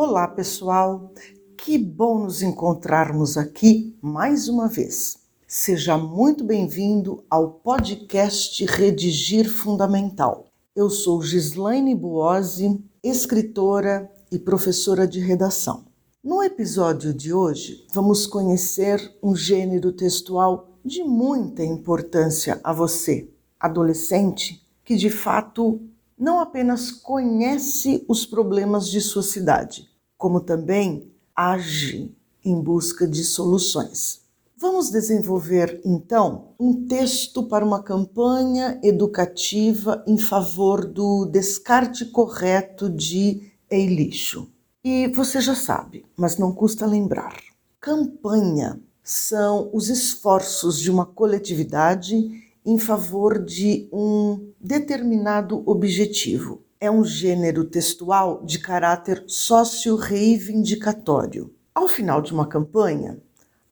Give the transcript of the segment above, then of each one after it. Olá pessoal, que bom nos encontrarmos aqui mais uma vez. Seja muito bem-vindo ao podcast Redigir Fundamental. Eu sou Gislaine Buozzi, escritora e professora de redação. No episódio de hoje, vamos conhecer um gênero textual de muita importância a você, adolescente, que de fato não apenas conhece os problemas de sua cidade, como também age em busca de soluções. Vamos desenvolver, então, um texto para uma campanha educativa em favor do descarte correto de lixo. E você já sabe, mas não custa lembrar. Campanha são os esforços de uma coletividade em favor de um determinado objetivo. É um gênero textual de caráter socio-reivindicatório. Ao final de uma campanha,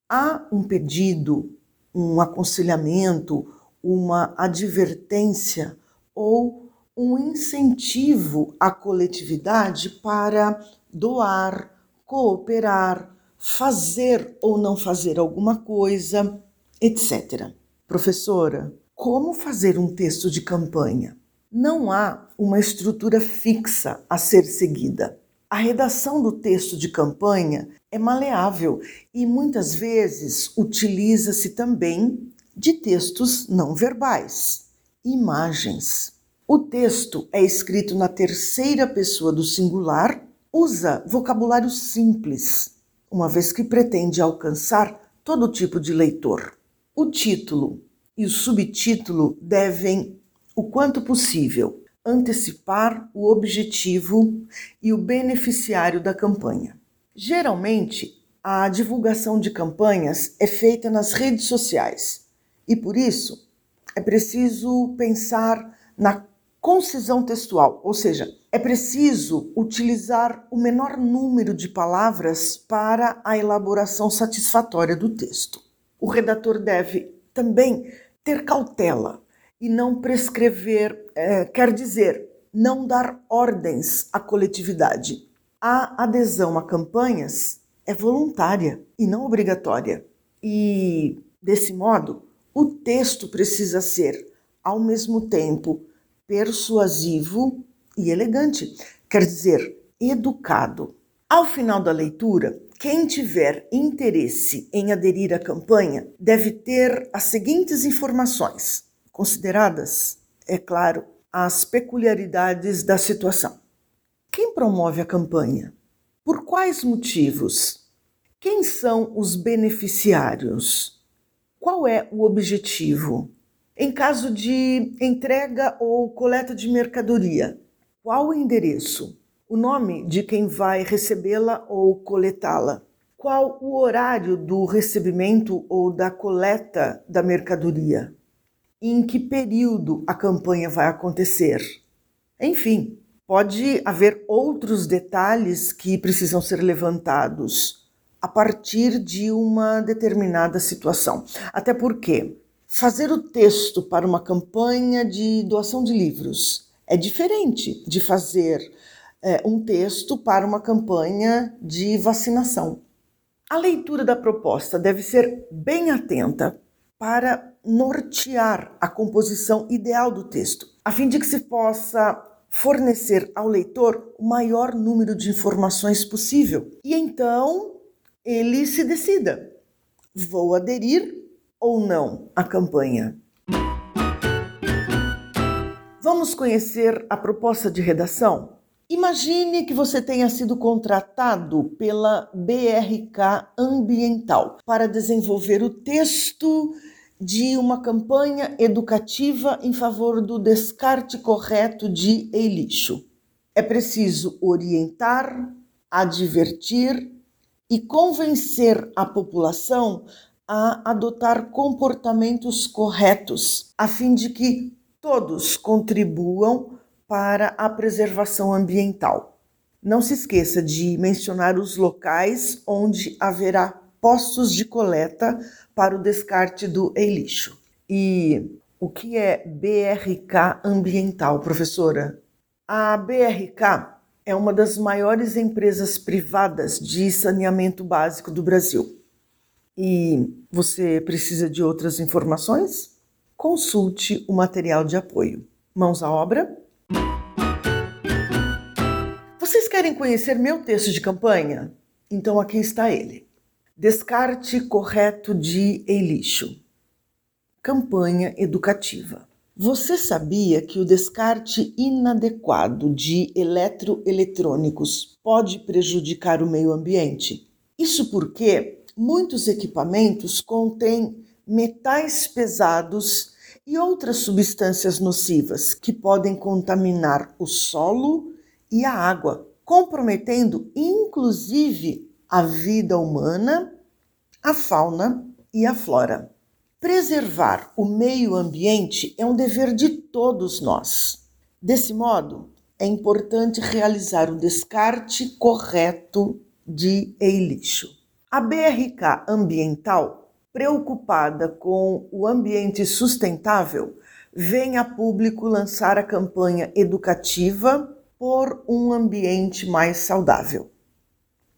há um pedido, um aconselhamento, uma advertência ou um incentivo à coletividade para doar, cooperar, fazer ou não fazer alguma coisa, etc. Professora, como fazer um texto de campanha? Não há uma estrutura fixa a ser seguida. A redação do texto de campanha é maleável e muitas vezes utiliza-se também de textos não verbais, imagens. O texto é escrito na terceira pessoa do singular, usa vocabulário simples, uma vez que pretende alcançar todo tipo de leitor. O título e o subtítulo devem, o quanto possível, antecipar o objetivo e o beneficiário da campanha. Geralmente, a divulgação de campanhas é feita nas redes sociais e, por isso, é preciso pensar na concisão textual, ou seja, é preciso utilizar o menor número de palavras para a elaboração satisfatória do texto. O redator deve também ter cautela e não prescrever, quer dizer, não dar ordens à coletividade. A adesão a campanhas é voluntária e não obrigatória. E, desse modo, o texto precisa ser, ao mesmo tempo, persuasivo e elegante, quer dizer, educado. Ao final da leitura, quem tiver interesse em aderir à campanha deve ter as seguintes informações, consideradas, é claro, as peculiaridades da situação. Quem promove a campanha? Por quais motivos? Quem são os beneficiários? Qual é o objetivo? Em caso de entrega ou coleta de mercadoria, qual o endereço? O nome de quem vai recebê-la ou coletá-la. Qual o horário do recebimento ou da coleta da mercadoria? Em que período a campanha vai acontecer? Enfim, pode haver outros detalhes que precisam ser levantados a partir de uma determinada situação. Até porque fazer o texto para uma campanha de doação de livros é diferente de fazer um texto para uma campanha de vacinação. A leitura da proposta deve ser bem atenta para nortear a composição ideal do texto, a fim de que se possa fornecer ao leitor o maior número de informações possível. E então ele se decida: vou aderir ou não à campanha. Vamos conhecer a proposta de redação? Imagine que você tenha sido contratado pela BRK Ambiental para desenvolver o texto de uma campanha educativa em favor do descarte correto de lixo. É preciso orientar, advertir e convencer a população a adotar comportamentos corretos, a fim de que todos contribuam para a preservação ambiental. Não se esqueça de mencionar os locais onde haverá postos de coleta para o descarte do lixo. E o que é BRK Ambiental, professora? A BRK é uma das maiores empresas privadas de saneamento básico do Brasil. E você precisa de outras informações? Consulte o material de apoio. Mãos à obra! Vocês querem conhecer meu texto de campanha? Então aqui está ele. Descarte correto de e-lixo. Campanha educativa. Você sabia que o descarte inadequado de eletroeletrônicos pode prejudicar o meio ambiente? Isso porque muitos equipamentos contêm metais pesados e outras substâncias nocivas que podem contaminar o solo e a água, comprometendo inclusive a vida humana, a fauna e a flora. Preservar o meio ambiente é um dever de todos nós. Desse modo, é importante realizar o descarte correto de e-lixo. A BRK Ambiental, preocupada com o ambiente sustentável, vem a público lançar a campanha educativa por um ambiente mais saudável.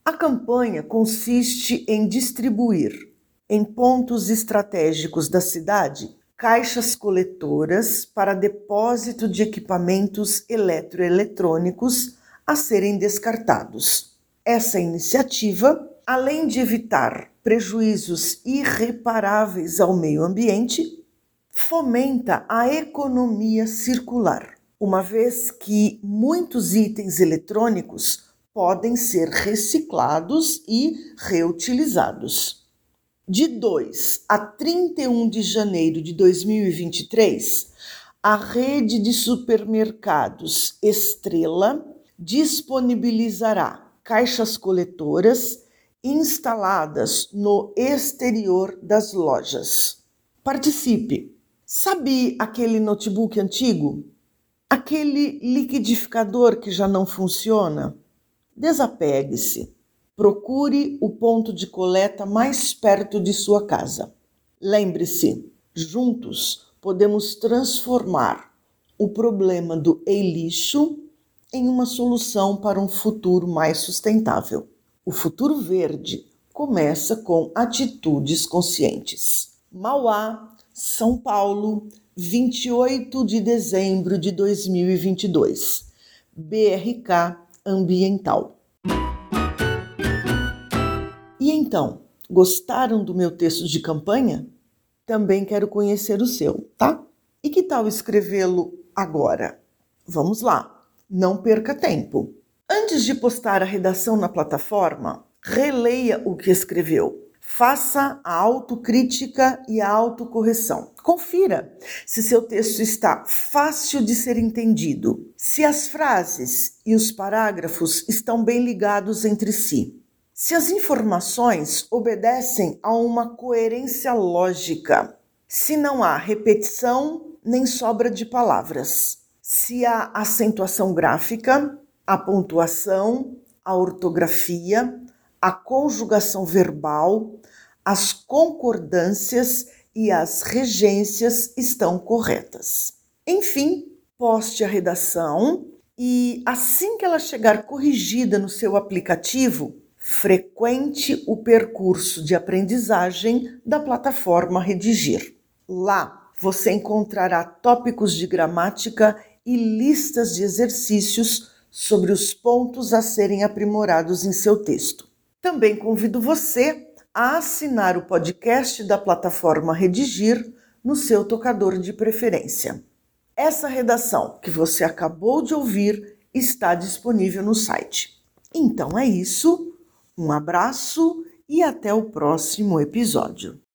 A campanha consiste em distribuir em pontos estratégicos da cidade, caixas coletoras para depósito de equipamentos eletroeletrônicos a serem descartados. Essa iniciativa, além de evitar prejuízos irreparáveis ao meio ambiente, fomenta a economia circular, uma vez que muitos itens eletrônicos podem ser reciclados e reutilizados. De 2 a 31 de janeiro de 2023, a rede de supermercados Estrela disponibilizará caixas coletoras instaladas no exterior das lojas. Participe! Sabe aquele notebook antigo? Aquele liquidificador que já não funciona? Desapegue-se. Procure o ponto de coleta mais perto de sua casa. Lembre-se, juntos podemos transformar o problema do e-lixo em uma solução para um futuro mais sustentável. O futuro verde começa com atitudes conscientes. Mauá, São Paulo, 28 de dezembro de 2022. BRK Ambiental. E então, gostaram do meu texto de campanha? Também quero conhecer o seu, tá? E que tal escrevê-lo agora? Vamos lá, não perca tempo. Antes de postar a redação na plataforma, releia o que escreveu. Faça a autocrítica e a autocorreção. Confira se seu texto está fácil de ser entendido, se as frases e os parágrafos estão bem ligados entre si. Se as informações obedecem a uma coerência lógica, se não há repetição nem sobra de palavras, se há acentuação gráfica, a pontuação, a ortografia, a conjugação verbal, as concordâncias e as regências estão corretas. Enfim, poste a redação e, assim que ela chegar corrigida no seu aplicativo, frequente o percurso de aprendizagem da plataforma Redigir. Lá você encontrará tópicos de gramática e listas de exercícios sobre os pontos a serem aprimorados em seu texto. Também convido você a assinar o podcast da plataforma Redigir no seu tocador de preferência. Essa redação que você acabou de ouvir está disponível no site. Então é isso. Um abraço e até o próximo episódio.